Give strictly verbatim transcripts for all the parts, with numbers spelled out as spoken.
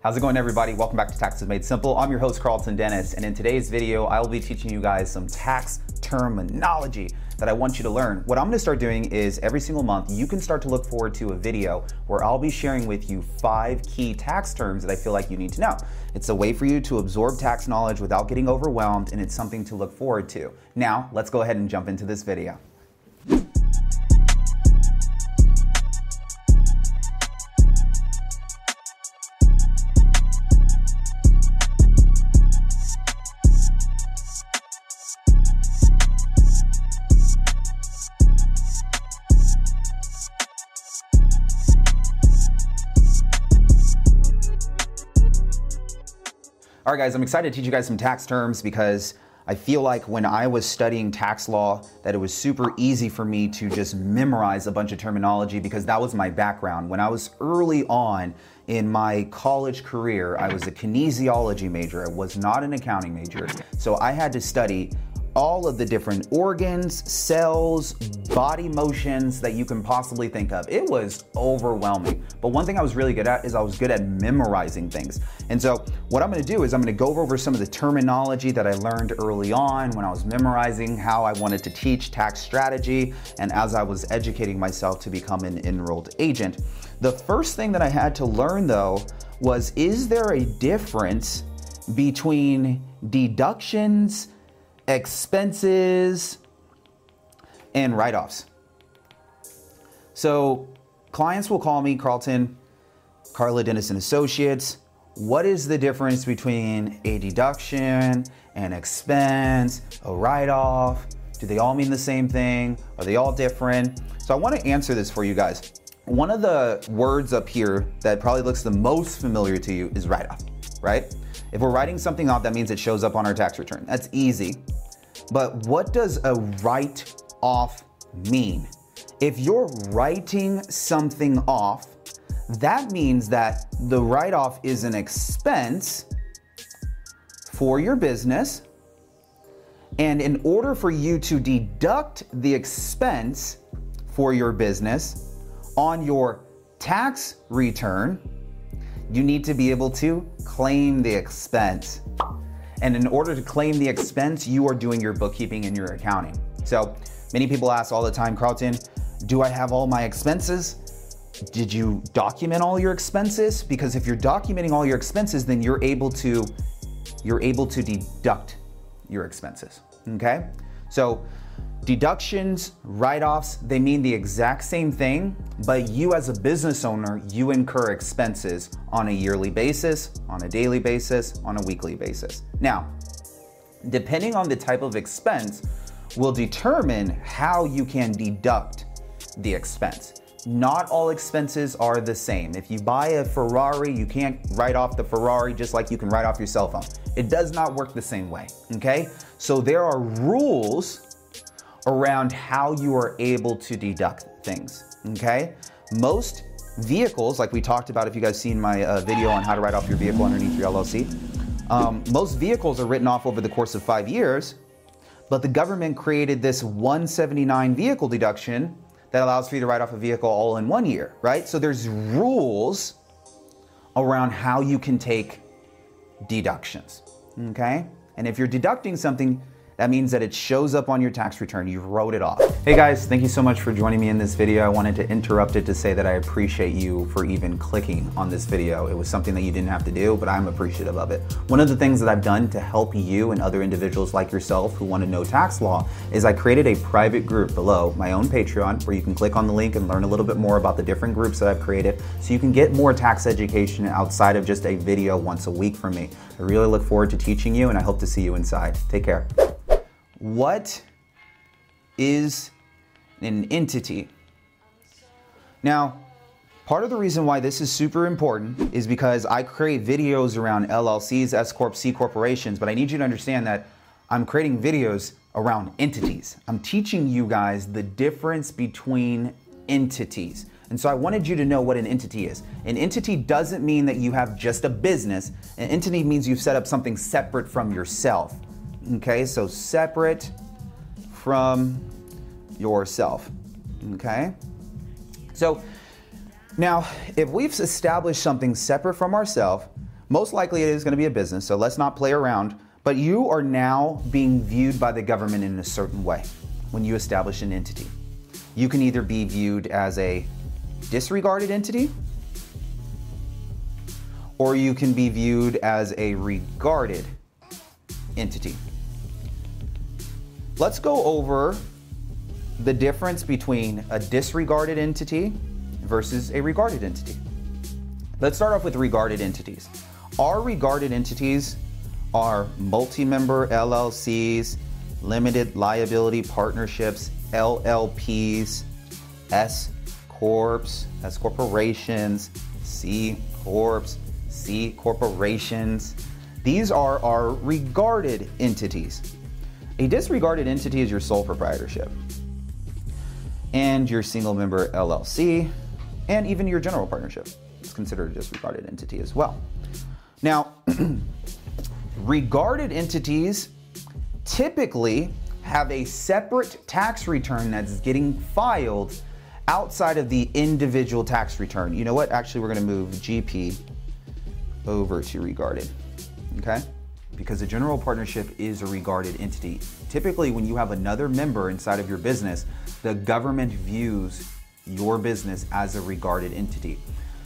How's it going, everybody? Welcome back to Taxes Made Simple. I'm your host, Carlton Dennis, and in today's video, I will be teaching you guys some tax terminology that I want you to learn. What I'm gonna start doing is every single month, you can start to look forward to a video where I'll be sharing with you five key tax terms that I feel like you need to know. It's a way for you to absorb tax knowledge without getting overwhelmed, and it's something to look forward to. Now, let's go ahead and jump into this video. All right, guys, I'm excited to teach you guys some tax terms because I feel like when I was studying tax law that it was super easy for me to just memorize a bunch of terminology because that was my background. When I was early on in my college career, I was a kinesiology major. I was not an accounting major. So I had to study all of the different organs, cells, body motions that you can possibly think of. It was overwhelming. But one thing I was really good at is I was good at memorizing things. And so what I'm gonna do is I'm gonna go over some of the terminology that I learned early on when I was memorizing how I wanted to teach tax strategy and as I was educating myself to become an enrolled agent. The first thing that I had to learn though was, is there a difference between deductions, expenses, and write-offs? So clients will call me, Carlton, Carla Dennison Associates, what is the difference between a deduction, an expense, a write-off? Do they all mean the same thing? Are they all different? So I want to answer this for you guys. One of the words up here that probably looks the most familiar to you is write-off, right? If we're writing something off, that means it shows up on our tax return. That's easy. But what does a write-off mean? If you're writing something off, that means that the write-off is an expense for your business. And in order for you to deduct the expense for your business on your tax return, you need to be able to claim the expense. And in order to claim the expense, you are doing your bookkeeping and your accounting. So many people ask all the time, Carlton, do I have all my expenses? Did you document all your expenses? Because if you're documenting all your expenses, then you're able to, you're able to deduct your expenses, okay? So deductions, write-offs, they mean the exact same thing, but you as a business owner, you incur expenses on a yearly basis, on a daily basis, on a weekly basis. Now, depending on the type of expense will determine how you can deduct the expense. Not all expenses are the same. If you buy a Ferrari, you can't write off the Ferrari just like you can write off your cell phone. It does not work the same way, okay? So there are rules around how you are able to deduct things, okay? Most vehicles, like we talked about, if you guys seen my uh, video on how to write off your vehicle underneath your L L C, um, most vehicles are written off over the course of five years, but the government created this one seventy-nine vehicle deduction that allows for you to write off a vehicle all in one year, right? So there's rules around how you can take deductions, okay? And if you're deducting something, that means that it shows up on your tax return. You wrote it off. Hey guys, thank you so much for joining me in this video. I wanted to interrupt it to say that I appreciate you for even clicking on this video. It was something that you didn't have to do, but I'm appreciative of it. One of the things that I've done to help you and other individuals like yourself who want to know tax law is I created a private group below my own Patreon where you can click on the link and learn a little bit more about the different groups that I've created so you can get more tax education outside of just a video once a week from me. I really look forward to teaching you and I hope to see you inside. Take care. What is an entity? Now, part of the reason why this is super important is because I create videos around L L Cs, S Corp, C corporations, but I need you to understand that I'm creating videos around entities. I'm teaching you guys the difference between entities. And so I wanted you to know what an entity is. An entity doesn't mean that you have just a business. An entity means you've set up something separate from yourself. Okay, so separate from yourself, okay? So now, if we've established something separate from ourselves, Most likely it is going to be a business, so let's not play around. But you are now being viewed by the government in a certain way when you establish an entity. You can either be viewed as a disregarded entity, or you can be viewed as a regarded entity. Let's go over the difference between a disregarded entity versus a regarded entity. Let's start off with regarded entities. Our regarded entities are multi-member L L Cs, limited liability partnerships, L L Ps, S-corps, S-corporations, C-corps, C-corporations. These are our regarded entities. A disregarded entity is your sole proprietorship and your single member L L C and even your general partnership. It's considered a disregarded entity as well. Now, regarded entities typically have a separate tax return that's getting filed outside of the individual tax return. You know what? Actually, we're going to move G P over to regarded, okay? Because a general partnership is a regarded entity. Typically, when you have another member inside of your business, the government views your business as a regarded entity.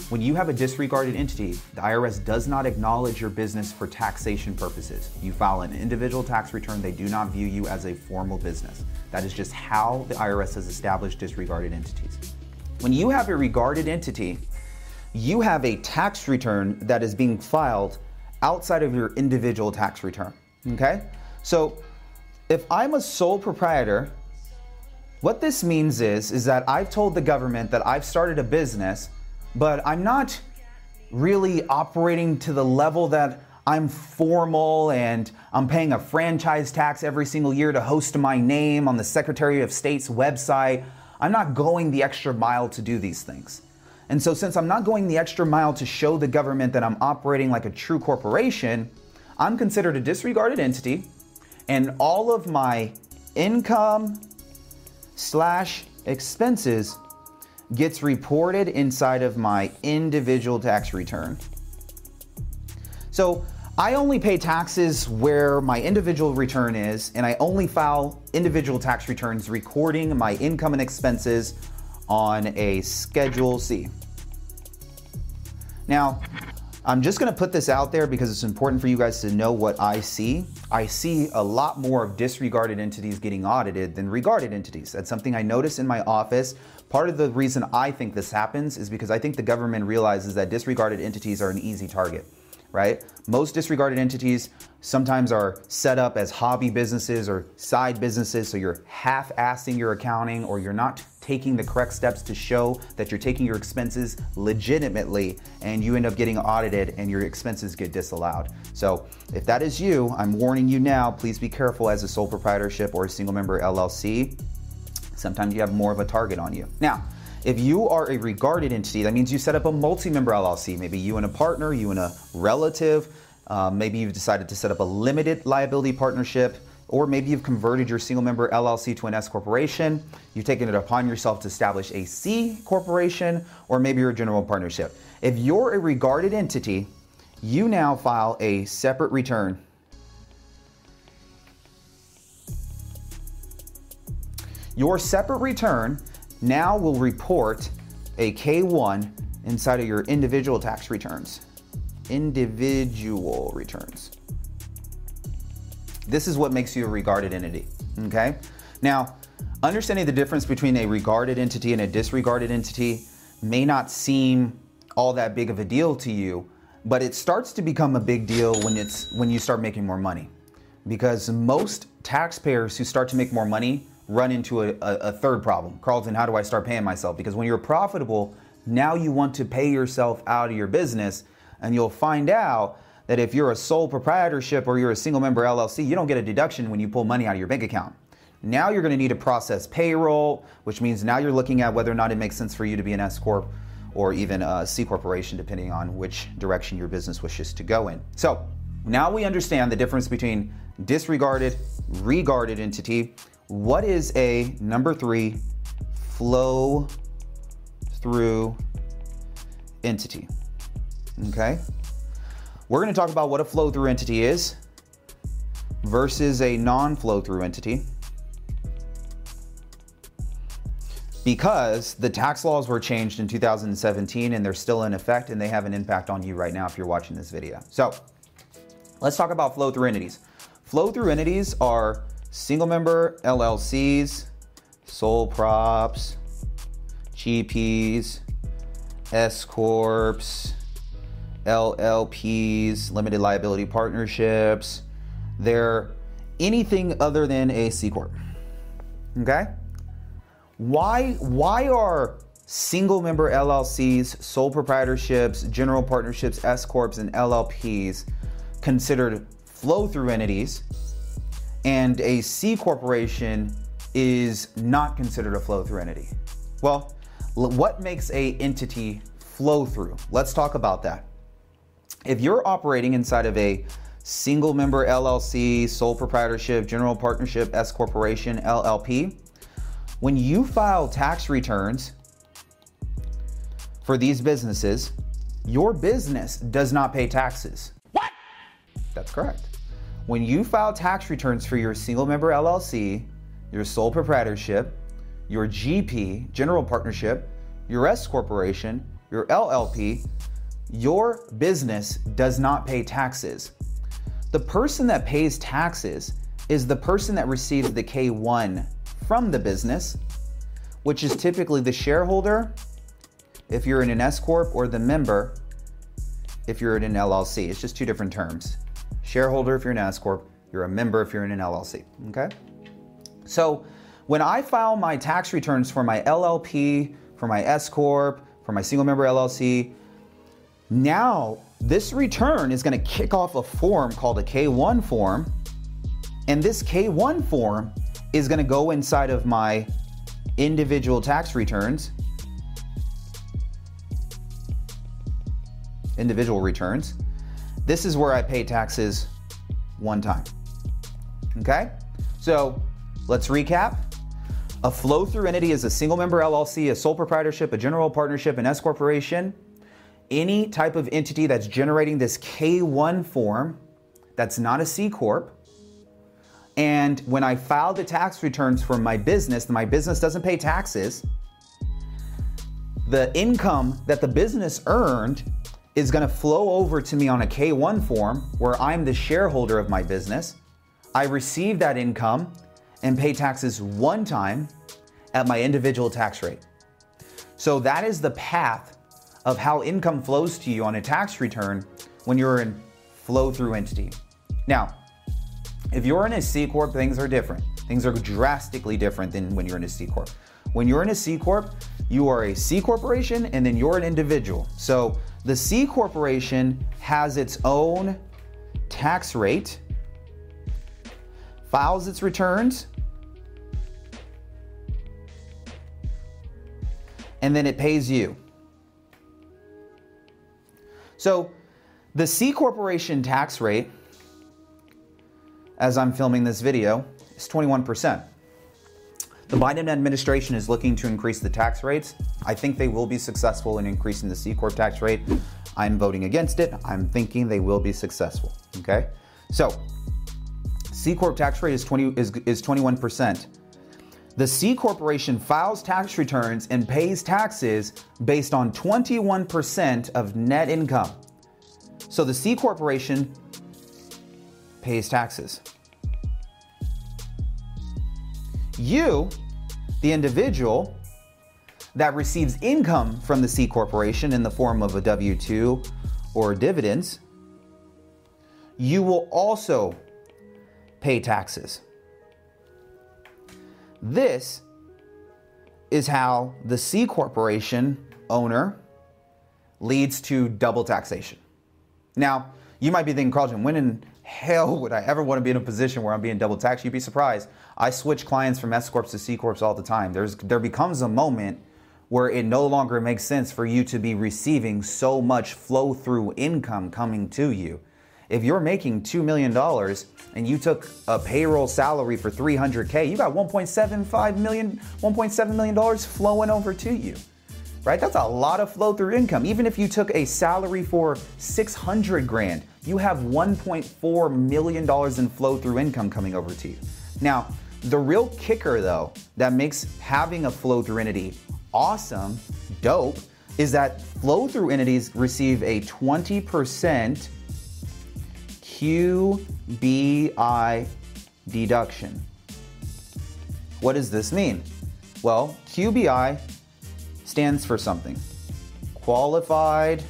When you have a disregarded entity, the I R S does not acknowledge your business for taxation purposes. You file an individual tax return, they do not view you as a formal business. That is just how the I R S has established disregarded entities. When you have a regarded entity, you have a tax return that is being filed outside of your individual tax return, okay? So if I'm a sole proprietor, what this means is, is that I've told the government that I've started a business, but I'm not really operating to the level that I'm formal and I'm paying a franchise tax every single year to host my name on the Secretary of State's website. I'm not going the extra mile to do these things. And so since I'm not going the extra mile to show the government that I'm operating like a true corporation, I'm considered a disregarded entity, and all of my income slash expenses gets reported inside of my individual tax return. So I only pay taxes where my individual return is, and I only file individual tax returns recording my income and expenses on a Schedule C. Now, I'm just gonna put this out there because it's important for you guys to know what I see. I see a lot more of disregarded entities getting audited than regarded entities. That's something I notice in my office. Part of the reason I think this happens is because I think the government realizes that disregarded entities are an easy target, right? Most disregarded entities sometimes are set up as hobby businesses or side businesses, so you're half-assing your accounting or you're not taking the correct steps to show that you're taking your expenses legitimately, and you end up getting audited and your expenses get disallowed. So if that is you, I'm warning you now, please be careful as a sole proprietorship or a single member L L C. Sometimes you have more of a target on you. Now, if you are a regarded entity, that means you set up a multi-member L L C, maybe you and a partner, you and a relative, uh, maybe you've decided to set up a limited liability partnership, or maybe you've converted your single member L L C to an S corporation, you've taken it upon yourself to establish a C corporation, or maybe you're a general partnership. If you're a regarded entity, you now file a separate return. Your separate return now will report a K one inside of your individual tax returns. Individual returns. This is what makes you a regarded entity, okay? Now, understanding the difference between a regarded entity and a disregarded entity may not seem all that big of a deal to you, but it starts to become a big deal when it's when you start making more money. Because most taxpayers who start to make more money run into a, a, a third problem. Carlton, how do I start paying myself? Because when you're profitable, now you want to pay yourself out of your business, and you'll find out that if you're a sole proprietorship or you're a single member L L C, you don't get a deduction when you pull money out of your bank account. Now you're gonna need to process payroll, which means now you're looking at whether or not it makes sense for you to be an S corp or even a C corporation, depending on which direction your business wishes to go in. So now we understand the difference between disregarded, regarded entity. What is a, number three, flow through entity, okay? We're going to talk about what a flow-through entity is versus a non-flow-through entity, because the tax laws were changed in two thousand seventeen and they're still in effect, and they have an impact on you right now if you're watching this video. So let's talk about flow-through entities. Flow-through entities are single-member L L Cs, sole props, G Ps, S corps, L L Ps, limited liability partnerships. They're anything other than a C corp, okay? Why, why are single member L L Cs, sole proprietorships, general partnerships, S corps, and L L Ps considered flow-through entities, and a C corporation is not considered a flow-through entity? Well, what makes a entity flow-through? Let's talk about that. If you're operating inside of a single member L L C, sole proprietorship, general partnership, S corporation, L L P, when you file tax returns for these businesses, your business does not pay taxes. What? That's correct. When you file tax returns for your single member L L C, your sole proprietorship, your G P, general partnership, your S corporation, your L L P, your business does not pay taxes. The person that pays taxes is the person that receives the K one from the business, which is typically the shareholder if you're in an S corp, or the member if you're in an L L C. It's just two different terms. Shareholder if you're an S corp, you're a member if you're in an L L C, okay? So when I file my tax returns for my L L P, for my S corp, for my single member L L C, now this return is going to kick off a form called a K one form, and this K one form is going to go inside of my individual tax returns, individual returns. This is where I pay taxes one time, okay? So let's recap. A flow-through entity is a single member L L C, a sole proprietorship, a general partnership, an S corporation, any type of entity that's generating this K one form that's not a C corp. And when I file the tax returns for my business, my business doesn't pay taxes. The income that the business earned is going to flow over to me on a K one form where I'm the shareholder of my business. I receive that income and pay taxes one time at my individual tax rate. So that is the path of how income flows to you on a tax return when you're in flow-through entity. Now, if you're in a C corp, things are different. Things are drastically different than when you're in a C corp. When you're in a C corp, you are a C corporation, and then you're an individual. So the C corporation has its own tax rate, files its returns, and then it pays you. So the C corporation tax rate, as I'm filming this video, is twenty-one percent. The Biden administration is looking to increase the tax rates. I think they will be successful in increasing the C corp tax rate. I'm voting against it. I'm thinking they will be successful, okay? So C corp tax rate is twenty is, is twenty-one percent. The C corporation files tax returns and pays taxes based on twenty-one percent of net income. So the C corporation pays taxes. You, the individual that receives income from the C corporation in the form of a W two or dividends, you will also pay taxes. This is how the C corporation owner leads to double taxation. Now, you might be thinking, Carlton, when in hell would I ever want to be in a position where I'm being double taxed? You'd be surprised. I switch clients from S corps to C corps all the time. There's, there becomes a moment where it no longer makes sense for you to be receiving so much flow through income coming to you. If you're making two million dollars and you took a payroll salary for three hundred K, you got one point seven five million, one point seven million dollars flowing over to you. right? That's a lot of flow through income. Even if you took a salary for six hundred grand, you have one point four million dollars in flow through income coming over to you. Now, the real kicker though, that makes having a flow through entity awesome, dope, is that flow through entities receive a twenty percent Q B I deduction. What does this mean? Well, Q B I stands for something. Qualified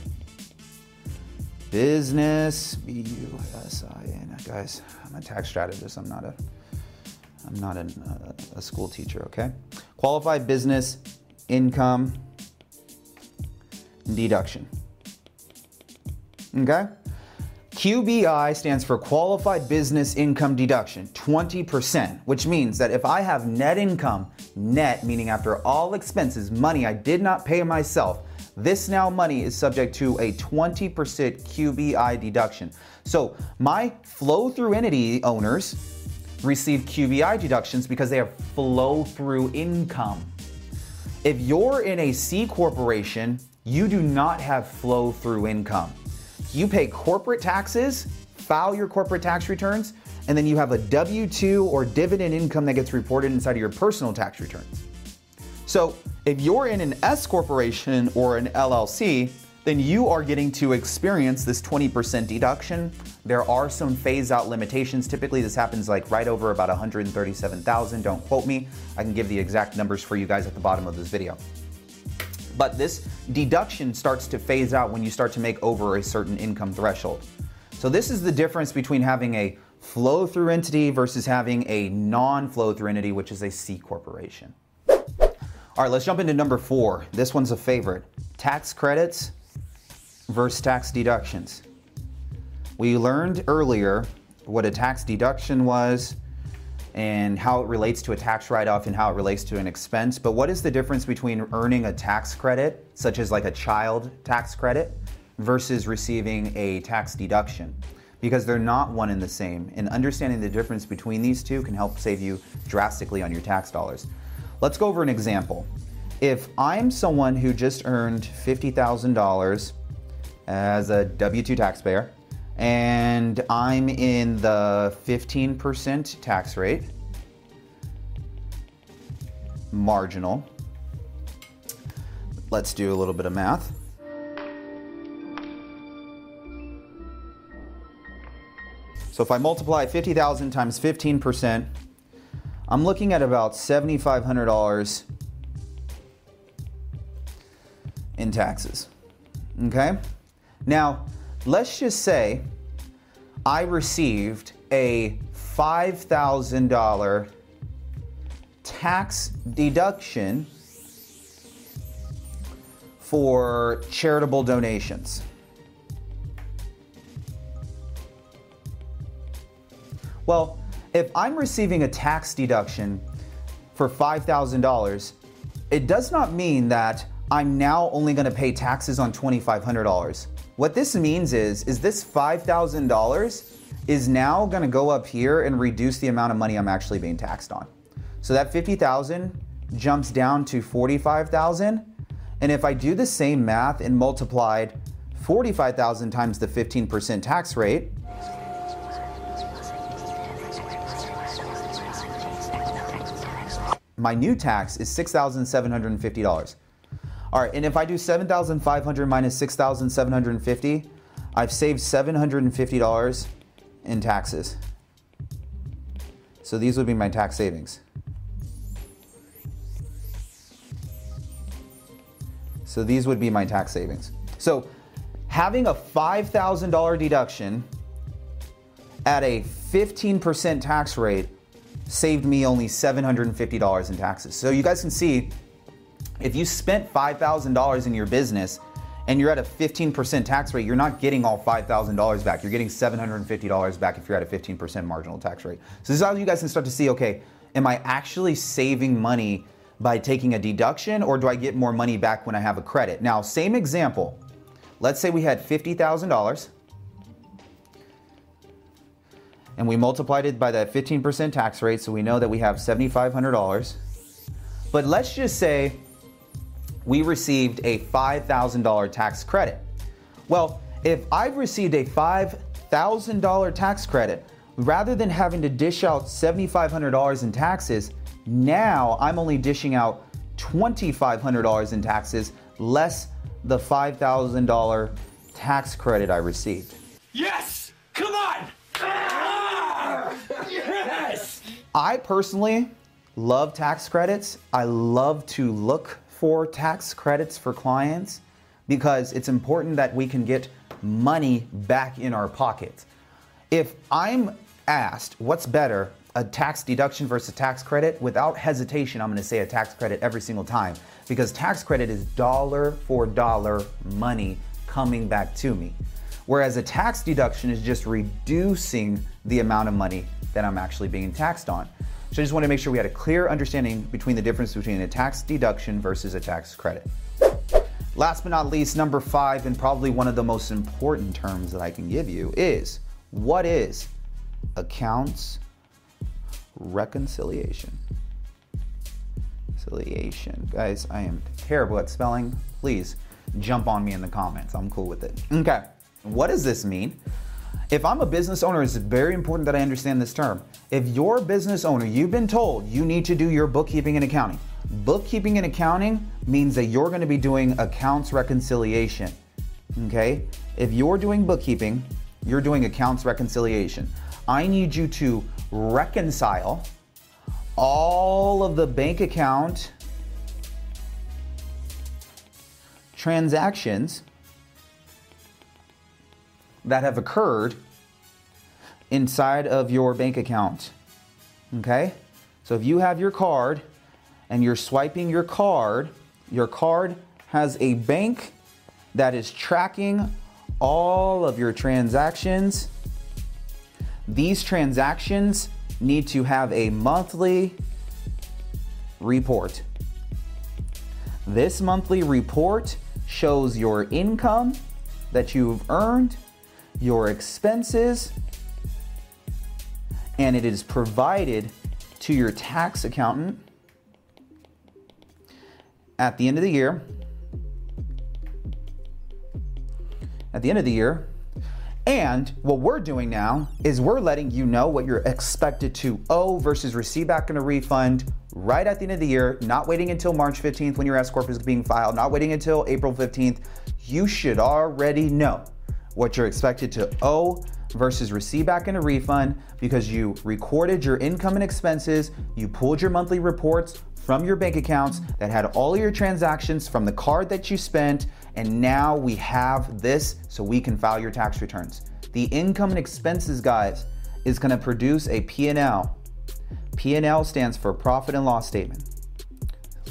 Business, B U S I N. Guys, I'm a tax strategist. I'm not a, I'm not an, a, a school teacher, okay? Qualified Business Income Deduction, okay? Q B I stands for Qualified Business Income Deduction, twenty percent, which means that if I have net income, net meaning after all expenses, money I did not pay myself, this now money is subject to a twenty percent Q B I deduction. So my flow-through entity owners receive Q B I deductions because they have flow-through income. If you're in a C corporation, you do not have flow-through income. You pay corporate taxes, file your corporate tax returns, and then you have a W two or dividend income that gets reported inside of your personal tax returns. So if you're in an S corporation or an L L C, then you are getting to experience this twenty percent deduction. There are some phase out limitations. Typically this happens like right over about one hundred thirty-seven thousand. Don't quote me. I can give the exact numbers for you guys at the bottom of this video. But this deduction starts to phase out when you start to make over a certain income threshold. So this is the difference between having a flow-through entity versus having a non-flow-through entity, which is a C corporation. All right, let's jump into number four. This one's a favorite. Tax credits versus tax deductions. We learned earlier what a tax deduction was and how it relates to a tax write-off and how it relates to an expense. But what is the difference between earning a tax credit, such as like a child tax credit, versus receiving a tax deduction? Because they're not one and the same. And understanding the difference between these two can help save you drastically on your tax dollars. Let's go over an example. If I'm someone who just earned fifty thousand dollars as a W two taxpayer, and I'm in the fifteen percent tax rate, marginal. Let's do a little bit of math. So if I multiply fifty thousand times fifteen percent, I'm looking at about seventy-five hundred dollars in taxes, okay? Now, let's just say I received a five thousand dollars tax deduction for charitable donations. Well, if I'm receiving a tax deduction for five thousand dollars, it does not mean that I'm now only going to pay taxes on twenty-five hundred dollars. What this means is, is this five thousand dollars is now going to go up here and reduce the amount of money I'm actually being taxed on. So that fifty thousand jumps down to forty-five thousand. And if I do the same math and multiplied forty-five thousand times the fifteen percent tax rate, my new tax is six thousand seven hundred fifty dollars. All right, and if I do seven thousand five hundred minus six thousand seven hundred fifty, I've saved seven hundred fifty dollars in taxes. So these would be my tax savings. So these would be my tax savings. So having a five thousand dollars deduction at a fifteen percent tax rate saved me only seven hundred fifty dollars in taxes. So you guys can see, if you spent five thousand dollars in your business and you're at a fifteen percent tax rate, you're not getting all five thousand dollars back. You're getting seven hundred fifty dollars back if you're at a fifteen percent marginal tax rate. So this is how you guys can start to see, okay, am I actually saving money by taking a deduction, or do I get more money back when I have a credit? Now, same example. Let's say we had fifty thousand dollars and we multiplied it by that fifteen percent tax rate, so we know that we have seven thousand five hundred dollars. But let's just say we received a five thousand dollars tax credit. Well, if I've received a five thousand dollars tax credit, rather than having to dish out seven thousand five hundred dollars in taxes, now I'm only dishing out two thousand five hundred dollars in taxes, less the five thousand dollars tax credit I received. Yes! Come on! Ah! Yes! I personally love tax credits. I love to look for tax credits for clients because it's important that we can get money back in our pockets. If I'm asked what's better, a tax deduction versus tax credit, without hesitation, I'm gonna say a tax credit every single time, because tax credit is dollar for dollar money coming back to me. Whereas a tax deduction is just reducing the amount of money that I'm actually being taxed on. So I just wanted to make sure we had a clear understanding between the difference between a tax deduction versus a tax credit. Last but not least, number five, and probably one of the most important terms that I can give you is, what is accounts reconciliation? Reconciliation. Guys, I am terrible at spelling. Please jump on me in the comments. I'm cool with it. Okay, what does this mean? If I'm a business owner, it's very important that I understand this term. If you're a business owner, you've been told you need to do your bookkeeping and accounting. Bookkeeping and accounting means that you're gonna be doing accounts reconciliation, okay? If you're doing bookkeeping, you're doing accounts reconciliation. I need you to reconcile all of the bank account transactions that have occurred inside of your bank account, okay? So if you have your card and you're swiping your card, your card has a bank that is tracking all of your transactions. These transactions need to have a monthly report. This monthly report shows your income that you've earned, your expenses, and it is provided to your tax accountant at the end of the year. At the end of the year. And what we're doing now is we're letting you know what you're expected to owe versus receive back in a refund right at the end of the year, not waiting until March fifteenth when your S corp is being filed, not waiting until April fifteenth. You should already know what you're expected to owe versus receive back in a refund because you recorded your income and expenses, you pulled your monthly reports from your bank accounts that had all your transactions from the card that you spent, and now we have this so we can file your tax returns. The income and expenses, guys, is gonna produce a P and L. P and L stands for profit and loss statement.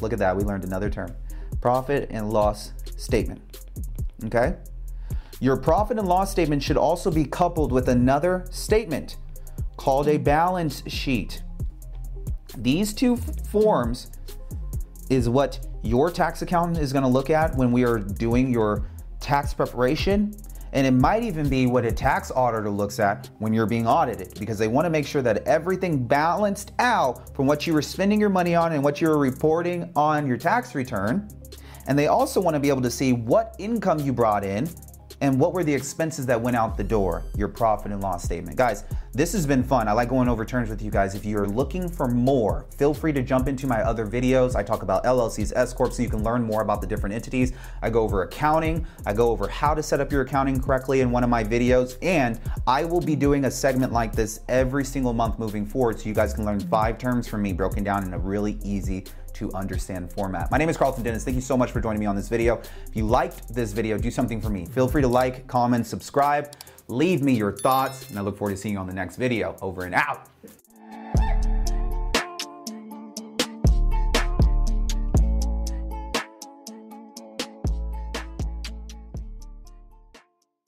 Look at that, we learned another term. Profit and loss statement, okay? Your profit and loss statement should also be coupled with another statement called a balance sheet. These two forms is what your tax accountant is going to look at when we are doing your tax preparation, and it might even be what a tax auditor looks at when you're being audited, because they want to make sure that everything balanced out from what you were spending your money on and what you were reporting on your tax return. And they also want to be able to see what income you brought in and what were the expenses that went out the door, your profit and loss statement. Guys, this has been fun. I like going over terms with you guys. If you're looking for more, feel free to jump into my other videos. I talk about L L Cs, S corp, so you can learn more about the different entities. I go over accounting. I go over how to set up your accounting correctly in one of my videos. And I will be doing a segment like this every single month moving forward, so you guys can learn five terms from me broken down in a really easy to understand format. My name is Carlton Dennis. Thank you so much for joining me on this video. If you liked this video, do something for me. Feel free to like, comment, subscribe, leave me your thoughts, and I look forward to seeing you on the next video. Over and out.